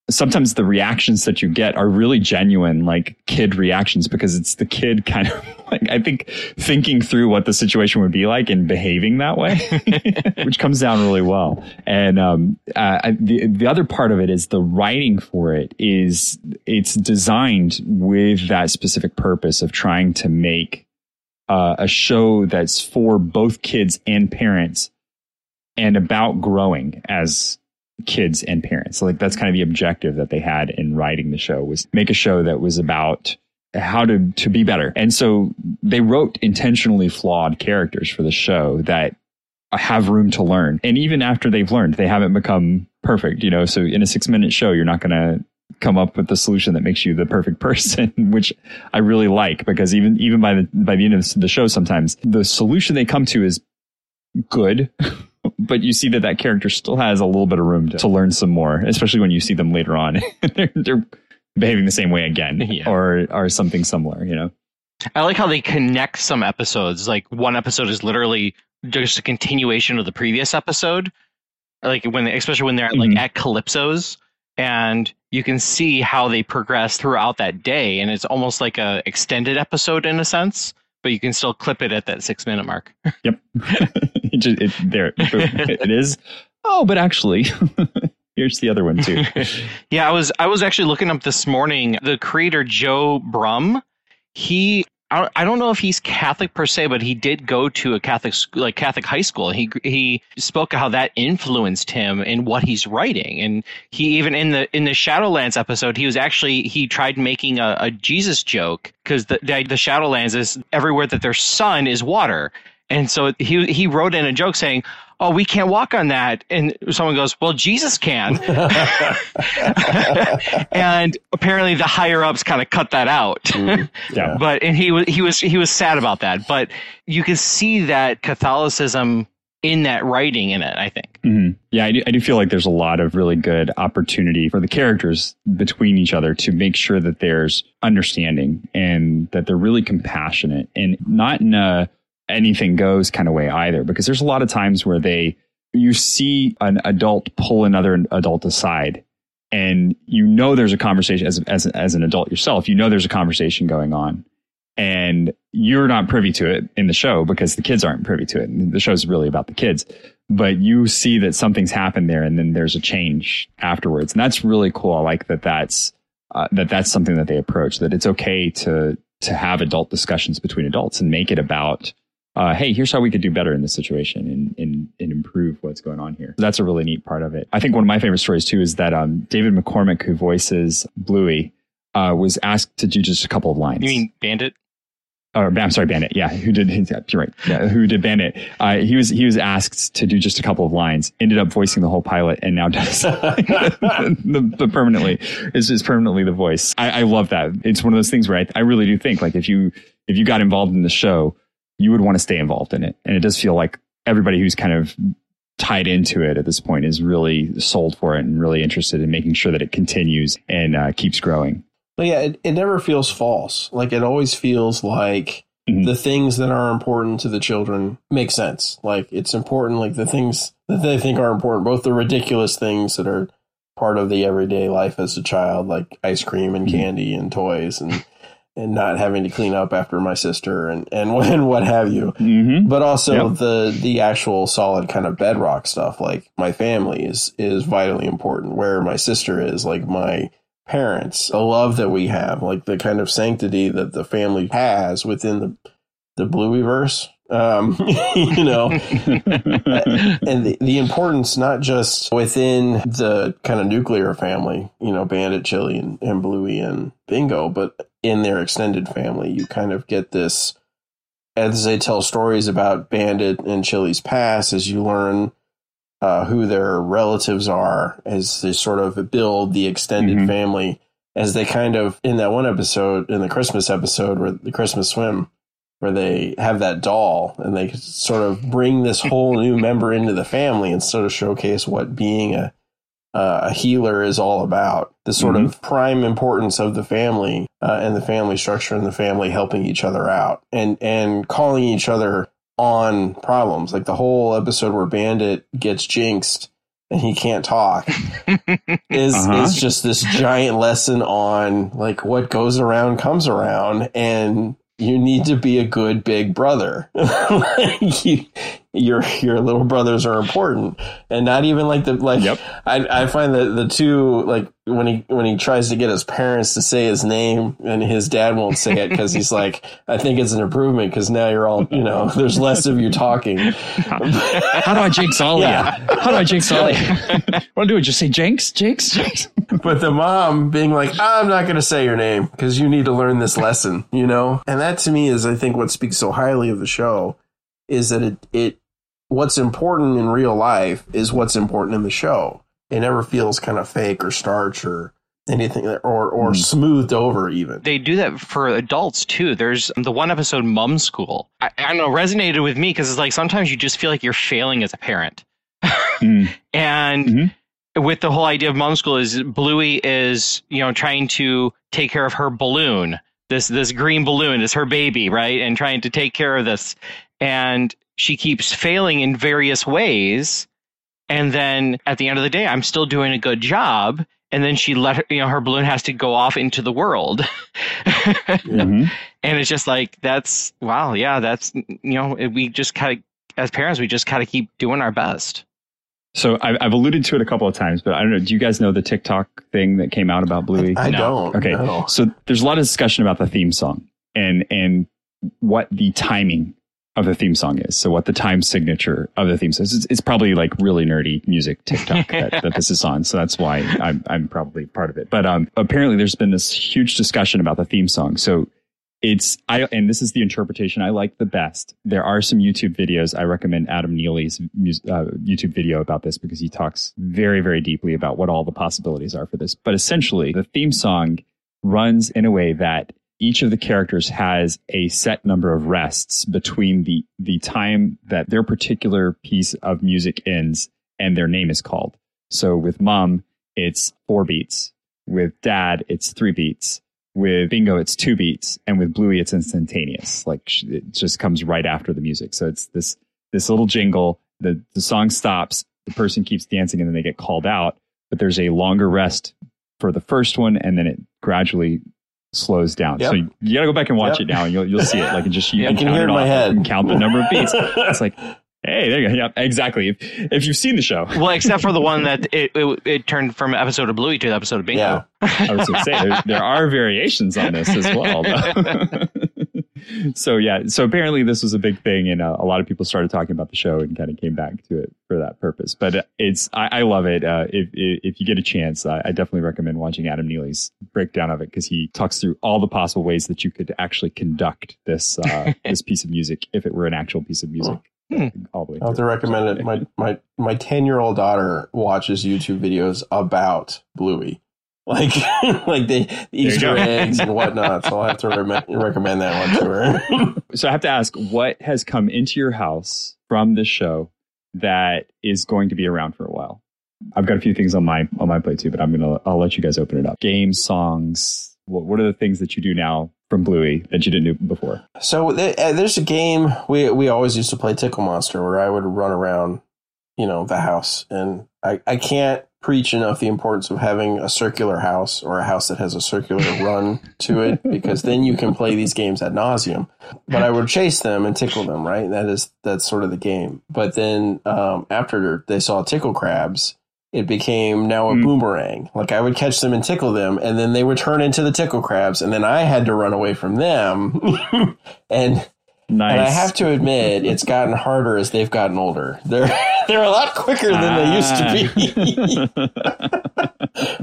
sometimes the reactions that you get are really genuine, like kid reactions, because it's the kid kind of like, I think, thinking through what the situation would be like and behaving that way, which comes down really well. And um, uh, the, the other part of it is the writing for it is it's designed with that specific purpose of trying to make uh, a show that's for both kids and parents and about growing as kids and parents. Like that's kind of the objective that they had in writing the show, was make a show that was about how to, to be better. And so they wrote intentionally flawed characters for the show that have room to learn. And even after they've learned, they haven't become perfect, you know, so in a six minute show, you're not going to come up with the solution that makes you the perfect person, which I really like, because even, even by the, by the end of the show, sometimes the solution they come to is good, but you see that that character still has a little bit of room to, to learn some more, especially when you see them later on. they're, they're behaving the same way again, yeah. or or something similar, you know? I like how they connect some episodes. Like one episode is literally just a continuation of the previous episode. Like when, they, especially when they're mm-hmm. like at Calypso's, and you can see how they progress throughout that day. And it's almost like a extended episode in a sense, but you can still clip it at that six minute mark. Yep. It just, it, there it is. Oh, but actually, here's the other one, too. Yeah, I was I was actually looking up this morning. The creator, Joe Brum, he I, I don't know if he's Catholic per se, but he did go to a Catholic school, like Catholic high school. He he spoke how that influenced him in what he's writing. And he even in the in the Shadowlands episode, he was actually he tried making a, a Jesus joke, because the, the the Shadowlands is everywhere that their sun is water. And so he he wrote in a joke saying, "Oh, we can't walk on that." And someone goes, "Well, Jesus can." And apparently the higher ups kind of cut that out. Mm, yeah. But and he was he was he was sad about that. But you can see that Catholicism in that writing in it, I think. Mm-hmm. Yeah, I do, I do feel like there's a lot of really good opportunity for the characters between each other to make sure that there's understanding and that they're really compassionate and not in a anything goes kind of way either, because there's a lot of times where they you see an adult pull another adult aside, and you know there's a conversation as as as an adult yourself, you know there's a conversation going on, and you're not privy to it in the show because the kids aren't privy to it, and the show's really about the kids, but you see that something's happened there, and then there's a change afterwards, and that's really cool. I like that that's uh, that that's something that they approach, that it's okay to to have adult discussions between adults and make it about uh, hey, here's how we could do better in this situation and, and, and improve what's going on here. So that's a really neat part of it. I think one of my favorite stories, too, is that um, David McCormack, who voices Bluey, uh, was asked to do just a couple of lines. You mean Bandit? Or, I'm sorry, Bandit. Yeah, who did? You're right. Yeah, who did Bandit? Uh, he was he was asked to do just a couple of lines. Ended up voicing the whole pilot, and now does the, the, the permanently is is permanently the voice. I, I love that. It's one of those things where I, I really do think like if you if you got involved in the show, you would want to stay involved in it. And it does feel like everybody who's kind of tied into it at this point is really sold for it and really interested in making sure that it continues and uh, keeps growing. But yeah, it, it never feels false. Like it always feels like mm-hmm. the things that are important to the children make sense. Like it's important, like the things that they think are important, both the ridiculous things that are part of the everyday life as a child, like ice cream and candy and toys and, and not having to clean up after my sister and, and, and what have you. Mm-hmm. But also yep. the, the actual solid kind of bedrock stuff, like my family is, is vitally important, where my sister is, like my parents, a love that we have, like the kind of sanctity that the family has within the the Blueyverse, um, you know, and the, the importance not just within the kind of nuclear family, you know, Bandit, Chili, and, and Bluey and Bingo, but in their extended family, you kind of get this as they tell stories about Bandit and Chili's past, as you learn Uh, who their relatives are, as they sort of build the extended mm-hmm. family, as they kind of, in that one episode, in the Christmas episode, where the Christmas swim, where they have that doll and they sort of bring this whole new member into the family and sort of showcase what being a, uh, a healer is all about. The sort mm-hmm. of prime importance of the family uh, and the family structure and the family helping each other out and, and calling each other on problems, like the whole episode where Bandit gets jinxed and he can't talk is uh-huh. is just this giant lesson on like what goes around comes around and you need to be a good big brother. like you, your your little brothers are important, and not even like the like yep. I I find that the two, like when he when he tries to get his parents to say his name and his dad won't say it because he's like, I think it's an improvement because now you're all, you know, there's less of you talking. How do I jinx all yeah. of you? How do I jinx all of you? What do I do? Just say jinx, jinx, jinx. But the mom being like, I'm not going to say your name because you need to learn this lesson, you know? And that to me is, I think, what speaks so highly of the show is that it it what's important in real life is what's important in the show. It never feels kind of fake or starch or anything or, or mm. smoothed over even. They do that for adults, too. There's the one episode, Mum School. I, I don't know, resonated with me because it's like sometimes you just feel like you're failing as a parent. mm. And mm-hmm. with the whole idea of Mum School is Bluey is, you know, trying to take care of her balloon. This this green balloon is her baby, right? And trying to take care of this. And she keeps failing in various ways. And then at the end of the day, I'm still doing a good job. And then she let her, you know, her balloon has to go off into the world. mm-hmm. And it's just like, that's wow. Yeah, that's, you know, we just kind of, as parents, we just kind of keep doing our best. So I've, I've alluded to it a couple of times, but I don't know. Do you guys know the TikTok thing that came out about Bluey? I, I no. don't. Okay. No. So there's a lot of discussion about the theme song and, and what the timing of the theme song is. So what the time signature of the theme song is, it's, it's probably like really nerdy music TikTok that, that this is on. So that's why I'm, I'm probably part of it. But um, apparently there's been this huge discussion about the theme song. So it's, I, and this is the interpretation I like the best. There are some YouTube videos. I recommend Adam Neely's uh, YouTube video about this because he talks very, very deeply about what all the possibilities are for this. But essentially the theme song runs in a way that each of the characters has a set number of rests between the, the time that their particular piece of music ends and their name is called. So with Mom, it's four beats. With Dad, it's three beats. With Bingo, it's two beats. And with Bluey, it's instantaneous. Like it just comes right after the music. So it's this this little jingle. The, the song stops. The person keeps dancing and then they get called out. But there's a longer rest for the first one. And then it gradually slows down. Yep. So you, you gotta go back and watch yep. it now and you'll, you'll see it. Like, it just, you yeah, can, can count it my head. And count the number of beats. It's like, hey, there you go. Yeah, exactly. If, if you've seen the show. Well, except for the one that it it, it turned from episode of Bluey to the episode of Bingo. Yeah. I was going to say, there, there are variations on this as well. So, yeah. So apparently this was a big thing. And uh, a lot of people started talking about the show and kind of came back to it for that purpose. But it's I, I love it. Uh, if, if you get a chance, I, I definitely recommend watching Adam Neely's breakdown of it, because he talks through all the possible ways that you could actually conduct this uh, this piece of music if it were an actual piece of music. Hmm. I'll have to recommend it. My my my ten-year-old daughter watches YouTube videos about Bluey, like like the, the Easter eggs and whatnot. So I'll have to re- recommend that one to her. So I have to ask, what has come into your house from this show that is going to be around for a while? I've got a few things on my on my plate too, but I'm gonna I'll let you guys open it up. Games, songs. What what are the things that you do now from Bluey that you didn't do before? So th- there's a game we we always used to play, Tickle Monster, where I would run around, you know, the house. And I, I can't preach enough the importance of having a circular house, or a house that has a circular run to it, because then you can play these games ad nauseum. But I would chase them and tickle them, right? That is, that's sort of the game. But then um, after they saw Tickle Crabs, it became now a mm. boomerang. Like, I would catch them and tickle them, and then they would turn into the Tickle Crabs, and then I had to run away from them. and, nice. and I have to admit, it's gotten harder as they've gotten older. They're they're a lot quicker than ah. they used to be.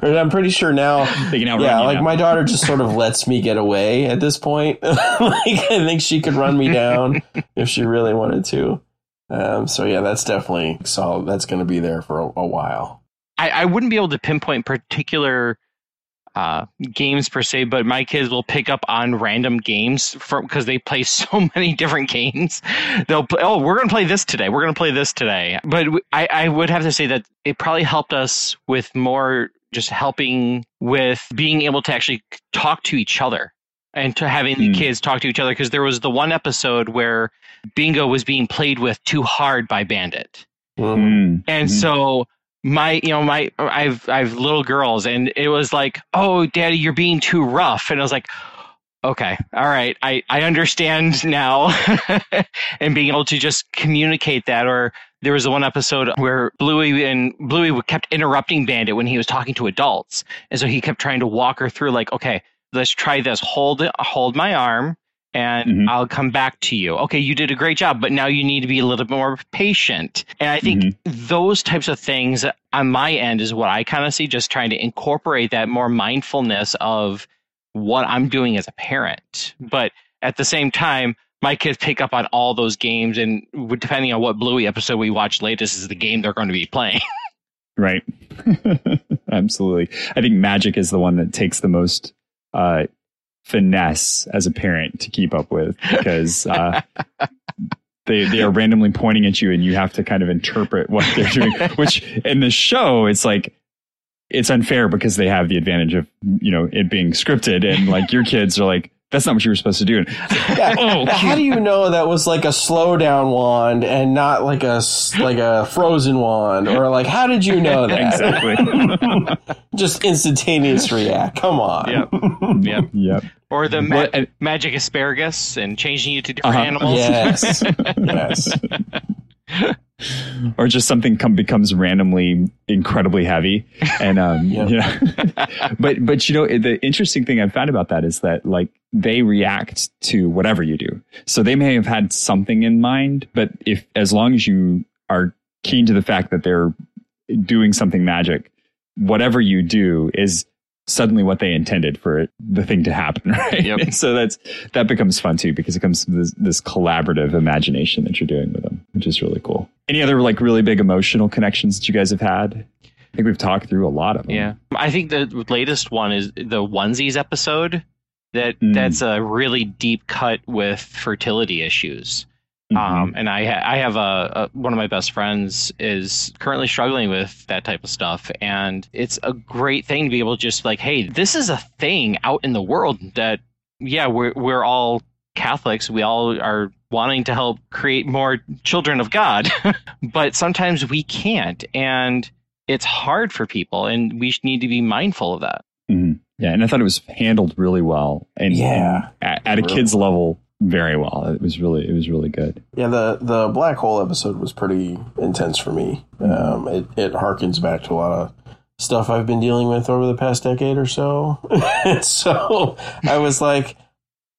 And I'm pretty sure now, they can outrun yeah, you like now. My daughter just sort of lets me get away at this point. Like, I think she could run me down if she really wanted to. Um, so yeah, that's definitely solid. That's going to be there for a, a while. I, I wouldn't be able to pinpoint particular uh, games per se, but my kids will pick up on random games because they play so many different games. They'll play, oh, we're going to play this today. We're going to play this today. But I, I would have to say that it probably helped us with more just helping with being able to actually talk to each other and to having mm. the kids talk to each other, because there was the one episode where Bingo was being played with too hard by Bandit. Mm. And mm. so... My, you know, my, I've, I've little girls, and it was like, oh, Daddy, you're being too rough. And I was like, okay, all right. I, I understand now. And being able to just communicate that. Or there was the one episode where Bluey and Bluey kept interrupting Bandit when he was talking to adults. And so he kept trying to walk her through, like, okay, let's try this. Hold it, hold my arm, and mm-hmm. I'll come back to you. Okay, you did a great job, but now you need to be a little bit more patient. And I think mm-hmm. those types of things on my end is what I kind of see, just trying to incorporate that more mindfulness of what I'm doing as a parent. But at the same time, my kids pick up on all those games, and depending on what Bluey episode we watch latest is the game they're going to be playing. Right. Absolutely. I think Magic is the one that takes the most... Uh, finesse as a parent to keep up with, because uh they they are randomly pointing at you and you have to kind of interpret what they're doing, which in the show it's like it's unfair because they have the advantage of, you know, it being scripted, and like your kids are like, that's not what you were supposed to do. Yeah. Oh, how do you know that was like a slow down wand and not like a like a frozen wand? Or like, how did you know that? Exactly. Just instantaneous react. Come on. Yep. Yep. Yep. Or the ma- what, uh, magic asparagus and changing you to different uh-huh. animals. Yes. Yes. Or just something come, becomes randomly incredibly heavy, and um, yeah. You know, but but you know, the interesting thing I've found about that is that like they react to whatever you do. So they may have had something in mind, but if as long as you are keen to the fact that they're doing something magic, whatever you do is suddenly what they intended for it, the thing to happen, right? Yep. And so that's that becomes fun too, because it comes to this, this collaborative imagination that you're doing with them, which is really cool. Any other like really big emotional connections that you guys have had? I think we've talked through a lot of them. Yeah, I think the latest one is the onesies episode. That mm. that's a really deep cut with fertility issues. Mm-hmm. Um, and I ha- I have a, a one of my best friends is currently struggling with that type of stuff, and it's a great thing to be able to just like, hey, this is a thing out in the world that yeah, we're we're all Catholics, we all are wanting to help create more children of God, but sometimes we can't, and it's hard for people, and we need to be mindful of that. Mm-hmm. Yeah, and I thought it was handled really well, and yeah, and at, at a kid's level. Very well. It was really, it was really good. Yeah, the the black hole episode was pretty intense for me. Um, it it harkens back to a lot of stuff I've been dealing with over the past decade or so. So I was like,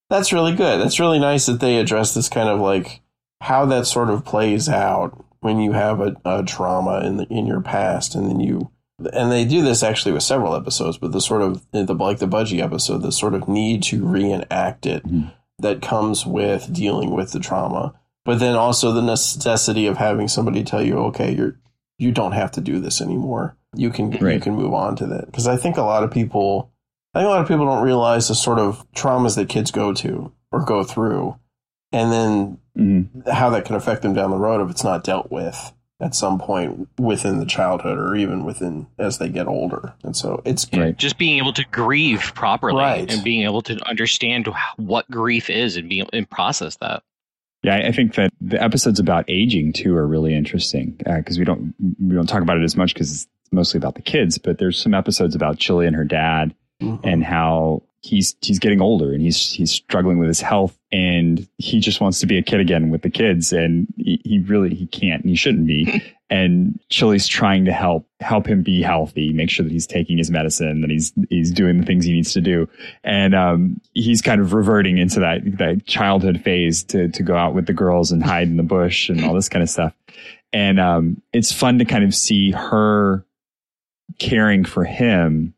that's really good. That's really nice that they address this kind of like how that sort of plays out when you have a, a trauma in the, in your past, and then you and they do this actually with several episodes, but the sort of the like the budgie episode, the sort of need to reenact it mm-hmm. that comes with dealing with the trauma, but then also the necessity of having somebody tell you, okay, you're you don't have to do this anymore. You can right. you can move on to that, because I think a lot of people. I think a lot of people don't realize the sort of traumas that kids go to or go through, and then mm-hmm. how that can affect them down the road if it's not dealt with at some point within the childhood or even within as they get older. And so it's right. just being able to grieve properly right. and being able to understand what grief is and being and process that. Yeah, I think that the episodes about aging too are really interesting because uh, we don't we don't talk about it as much because it's mostly about the kids. But there's some episodes about Chili and her dad. Mm-hmm. And how he's he's getting older and he's he's struggling with his health, and he just wants to be a kid again with the kids, and he, he really he can't and he shouldn't be. And Chili's trying to help help him be healthy, make sure that he's taking his medicine, that he's he's doing the things he needs to do. And um, he's kind of reverting into that that childhood phase to to go out with the girls and hide in the bush and all this kind of stuff. And um, it's fun to kind of see her caring for him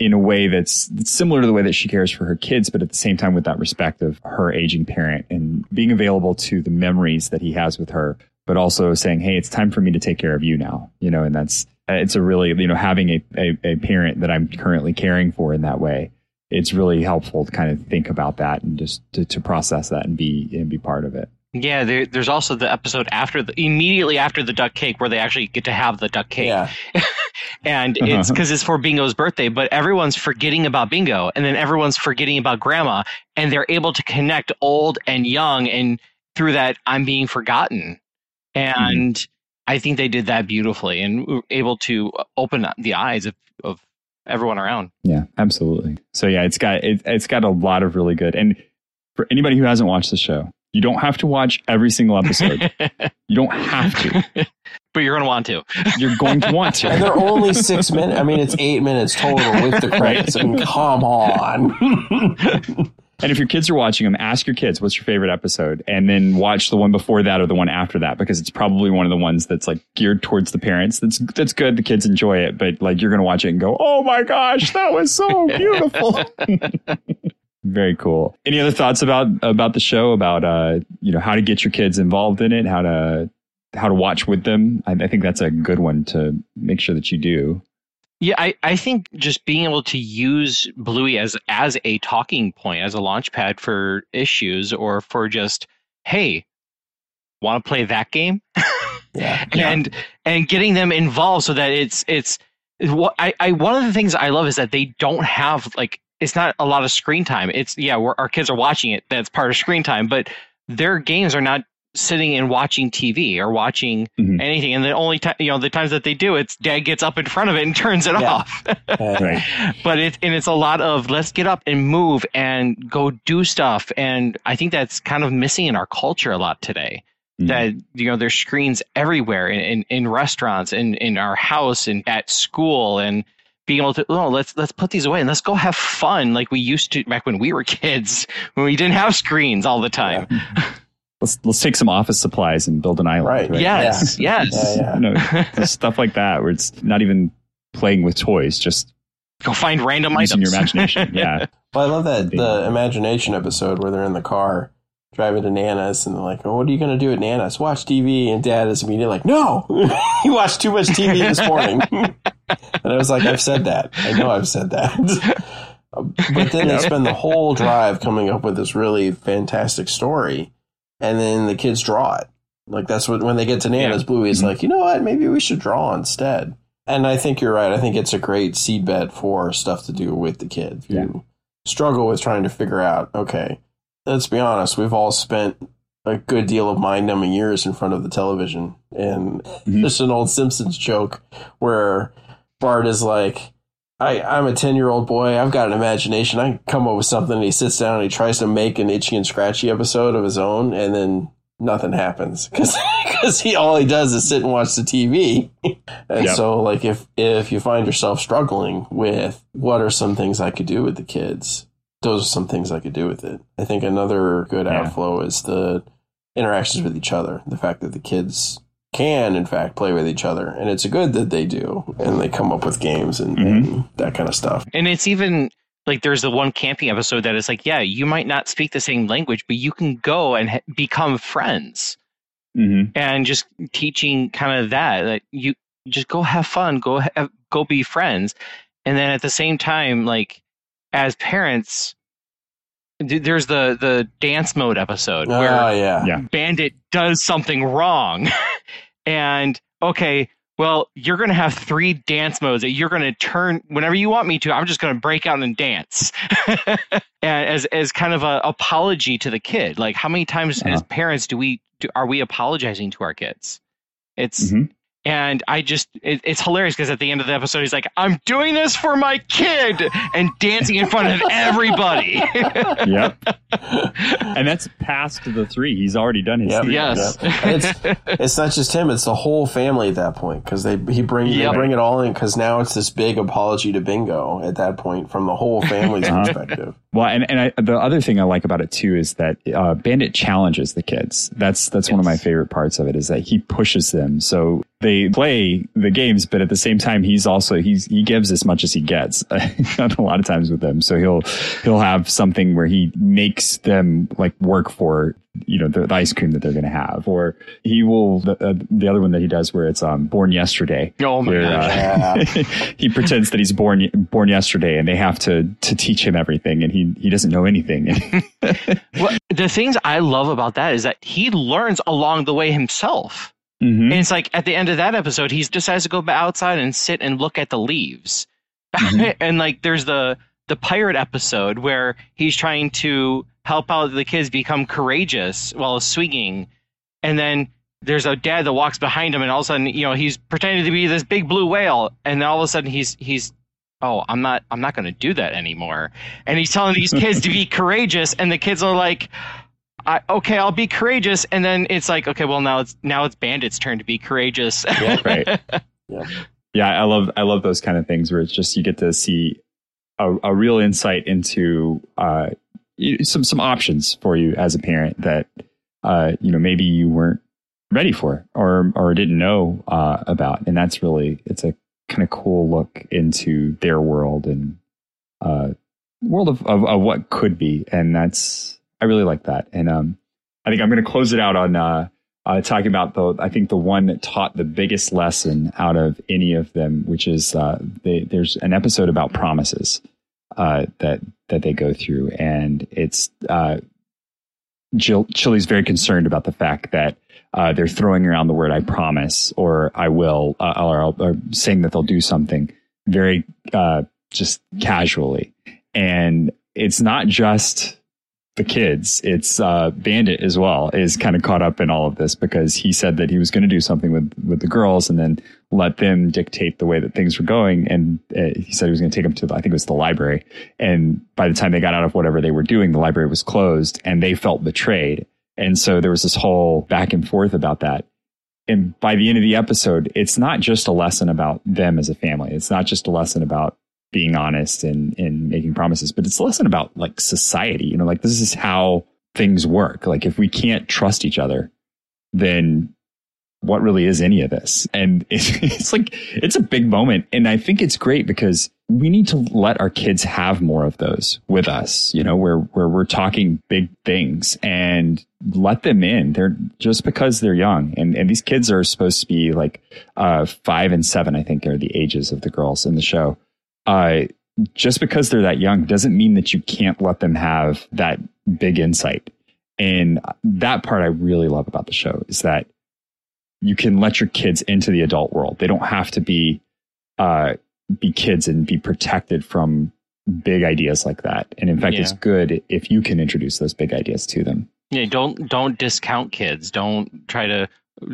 in a way that's similar to the way that she cares for her kids, but at the same time with that respect of her aging parent and being available to the memories that he has with her, but also saying, hey, it's time for me to take care of you now, you know, and that's, it's a really, you know, having a, a, a parent that I'm currently caring for in that way, it's really helpful to kind of think about that and just to, to process that and be, and be part of it. Yeah, there, there's also the episode after the immediately after the duck cake where they actually get to have the duck cake. Yeah. And it's because it's for Bingo's birthday, but everyone's forgetting about Bingo, and then everyone's forgetting about Grandma, and they're able to connect old and young, and through that, I'm being forgotten. And mm-hmm. I think they did that beautifully and were able to open the eyes of, of everyone around. Yeah, absolutely. So yeah, it's got it, it's got a lot of really good. And for anybody who hasn't watched the show, you don't have to watch every single episode. You don't have to. But you're going to want to. You're going to want to. And they're only six minutes. I mean, it's eight minutes total with the credits. I mean, come on. And if your kids are watching them, ask your kids, what's your favorite episode? And then watch the one before that or the one after that, because it's probably one of the ones that's like geared towards the parents. That's that's good. The kids enjoy it. But like you're going to watch it and go, oh, my gosh, that was so beautiful. Very cool. Any other thoughts about about the show, about, uh, you know, how to get your kids involved in it, how to how to watch with them? I, I think that's a good one to make sure that you do. Yeah, I, I think just being able to use Bluey as as a talking point, as a launch pad for issues or for just, hey, want to play that game? Yeah. and yeah. and getting them involved so that it's it's what I, I one of the things I love is that they don't have like. It's not a lot of screen time. It's yeah, we're, our kids are watching it. That's part of screen time, but their games are not sitting and watching T V or watching mm-hmm. anything. And the only time, you know, the times that they do, it's dad gets up in front of it and turns it yeah. off. Right. But it's, and it's a lot of let's get up and move and go do stuff. And I think that's kind of missing in our culture a lot today mm-hmm. that, you know, there's screens everywhere in, in, in restaurants and in, in our house and at school and, being able to, oh, let's let's put these away and let's go have fun like we used to back when we were kids, when we didn't have screens all the time. Yeah. let's let's take some office supplies and build an island. Right. Right? Yes. Yeah. Yes. Yeah, yeah. You know, stuff like that where it's not even playing with toys, just go find random items in your imagination. Yeah. Well, I love that the imagination episode where they're in the car driving to Nana's and they're like, oh, what are you going to do at Nana's? Watch T V. And dad is immediately like, no, you watched too much T V this morning. And I was like, I've said that. I know I've said that. But then they spend the whole drive coming up with this really fantastic story. And then the kids draw it. Like that's what when they get to Nana's, yeah. Bluey's mm-hmm. like, you know what? Maybe we should draw instead. And I think you're right. I think it's a great seedbed for stuff to do with the kids. Yeah. You struggle with trying to figure out, okay, let's be honest, we've all spent a good deal of mind-numbing years in front of the television. And mm-hmm. there's an old Simpsons joke where Bart is like, I, I'm a ten-year-old boy. I've got an imagination. I can come up with something. And he sits down and he tries to make an Itchy and Scratchy episode of his own, and then nothing happens because he all he does is sit and watch the T V. And yep. so, like, if if you find yourself struggling with what are some things I could do with the kids, Those are some things I could do with it. I think another good yeah. outflow is the interactions with each other. The fact that the kids can, in fact, play with each other. And it's good that they do. And they come up with games and, mm-hmm. and that kind of stuff. And it's even like there's the one camping episode that is like, yeah, you might not speak the same language, but you can go and ha- become friends. Mm-hmm. And just teaching kind of that, like you just go have fun, go have, go be friends. And then at the same time, like, as parents, there's the, the dance mode episode where uh, yeah. Yeah. Bandit does something wrong. And, okay, well, you're going to have three dance modes that you're going to turn whenever you want me to. I'm just going to break out and dance. And as as kind of an apology to the kid. Like, how many times uh-huh. as parents do we do, are we apologizing to our kids? It's... Mm-hmm. And I just, it, it's hilarious because at the end of the episode, he's like, I'm doing this for my kid, and dancing in front of everybody. Yep. And that's past the three. He's already done his yep. three. Yes. Yep. It's, it's not just him. It's the whole family at that point because they he bring, yep. they bring it all in because now it's this big apology to Bingo at that point from the whole family's uh-huh. perspective. Well, and, and I, the other thing I like about it, too, is that uh, Bandit challenges the kids. That's, that's yes. one of my favorite parts of it is that he pushes them. So they play the games, but at the same time he's also he's he gives as much as he gets a lot of times with them. So he'll he'll have something where he makes them like work for, you know, the, the ice cream that they're going to have, or he will the, uh, the other one that he does where it's um born yesterday. Oh my where, gosh. Uh, he pretends that he's born born yesterday, and they have to to teach him everything, and he he doesn't know anything. Well, the things I love about that is that he learns along the way himself. Mm-hmm. And it's like at the end of that episode, he decides to go outside and sit and look at the leaves. Mm-hmm. And like there's the the pirate episode where he's trying to help out the kids become courageous while swinging. And then there's a dad that walks behind him, and all of a sudden, you know, he's pretending to be this big blue whale. And then all of a sudden he's he's. Oh, I'm not I'm not going to do that anymore. And he's telling these kids to be courageous. And the kids are like, I, okay, I'll be courageous. And then it's like, okay, well, now it's now it's Bandit's turn to be courageous. Yeah, right. Yeah. Yeah, I love I love those kind of things where it's just you get to see a, a real insight into uh, some some options for you as a parent that, uh, you know, maybe you weren't ready for or or didn't know uh, about. And that's really it's a kind of cool look into their world and uh, world of, of, of what could be. And that's. I really like that. And um, I think I'm going to close it out on uh, uh, talking about, the I think, the one that taught the biggest lesson out of any of them, which is uh, they, there's an episode about promises uh, that that they go through. And it's uh, Jill, Chili's very concerned about the fact that uh, they're throwing around the word I promise or I will uh, or, or, or saying that they'll do something very uh, just casually. And it's not just the kids, it's uh, Bandit as well is kind of caught up in all of this because he said that he was going to do something with, with the girls and then let them dictate the way that things were going. And uh, he said he was going to take them to, the, I think it was the library. And by the time they got out of whatever they were doing, the library was closed and they felt betrayed. And so there was this whole back and forth about that. And by the end of the episode, it's not just a lesson about them as a family. It's not just a lesson about being honest and, and making promises, but it's a lesson about like society, you know, like this is how things work. Like if we can't trust each other, then what really is any of this? And it's, it's like, it's a big moment. And I think it's great because we need to let our kids have more of those with us, you know, where, where we're talking big things and let them in. They're just because they're young. And, and these kids are supposed to be like uh, five and seven, I think are the ages of the girls in the show. Uh, just because they're that young doesn't mean that you can't let them have that big insight. And that part I really love about the show is that you can let your kids into the adult world. They don't have to be uh, be kids and be protected from big ideas like that. And in fact, yeah. It's good if you can introduce those big ideas to them. Yeah, don't don't discount kids. Don't try to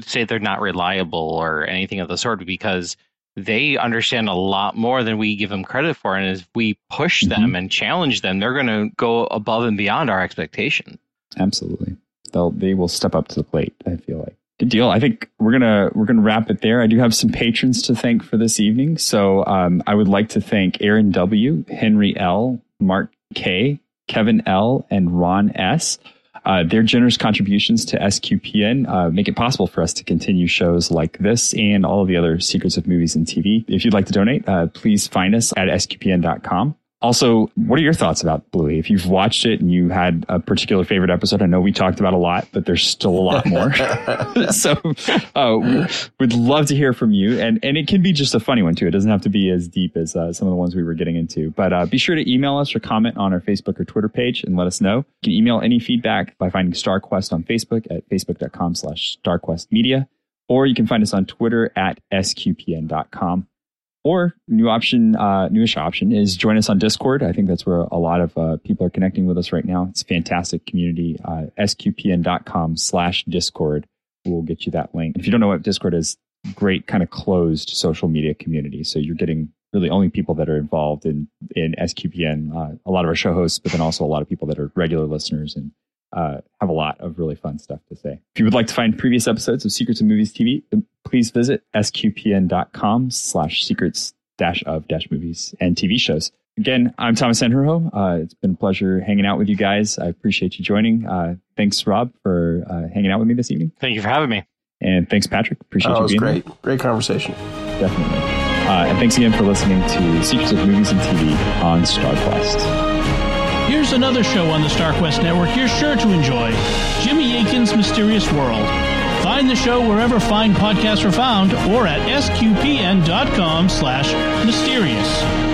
say they're not reliable or anything of the sort because they understand a lot more than we give them credit for. And if we push them mm-hmm. and challenge them, they're going to go above and beyond our expectation. Absolutely. They'll, they will step up to the plate. I feel like good deal. I think we're going to, we're going to wrap it there. I do have some patrons to thank for this evening. So um, I would like to thank Aaron W, Henry L, Mark K, Kevin L. and Ron S. Uh, their generous contributions to S Q P N uh, make it possible for us to continue shows like this and all of the other secrets of movies and T V. If you'd like to donate, uh, please find us at S Q P N dot com. Also, what are your thoughts about Bluey? If you've watched it and you had a particular favorite episode, I know we talked about a lot, but there's still a lot more. So uh, we'd love to hear from you. And, and it can be just a funny one, too. It doesn't have to be as deep as uh, some of the ones we were getting into. But uh, be sure to email us or comment on our Facebook or Twitter page and let us know. You can email any feedback by finding Star Quest on Facebook at facebook.com slash starquestmedia. Or you can find us on Twitter at S Q P N dot com. Or new option, uh, newish option is join us on Discord. I think that's where a lot of uh, people are connecting with us right now. It's a fantastic community. Uh, S Q P N dot com slash Discord will get you that link. If you don't know what Discord is, great kind of closed social media community. So you're getting really only people that are involved in, in S Q P N, uh, a lot of our show hosts, but then also a lot of people that are regular listeners and uh, have a lot of really fun stuff to say. If you would like to find previous episodes of Secrets of Movies T V, please visit sqpn.com slash secrets dash of dash movies and T V shows. Again, I'm Thomas Sanjurjo. Uh, it's been a pleasure hanging out with you guys. I appreciate you joining. Uh, thanks, Rob, for uh, hanging out with me this evening. Thank you for having me. And thanks, Patrick. Appreciate oh, you being great. There. Great conversation. Definitely. Uh, and thanks again for listening to Secrets of Movies and T V on Star Quest. Here's another show on the Star Quest Network you're sure to enjoy, Jimmy Akin's Mysterious World. Find the show wherever fine podcasts are found or at sqpn.com slash mysterious.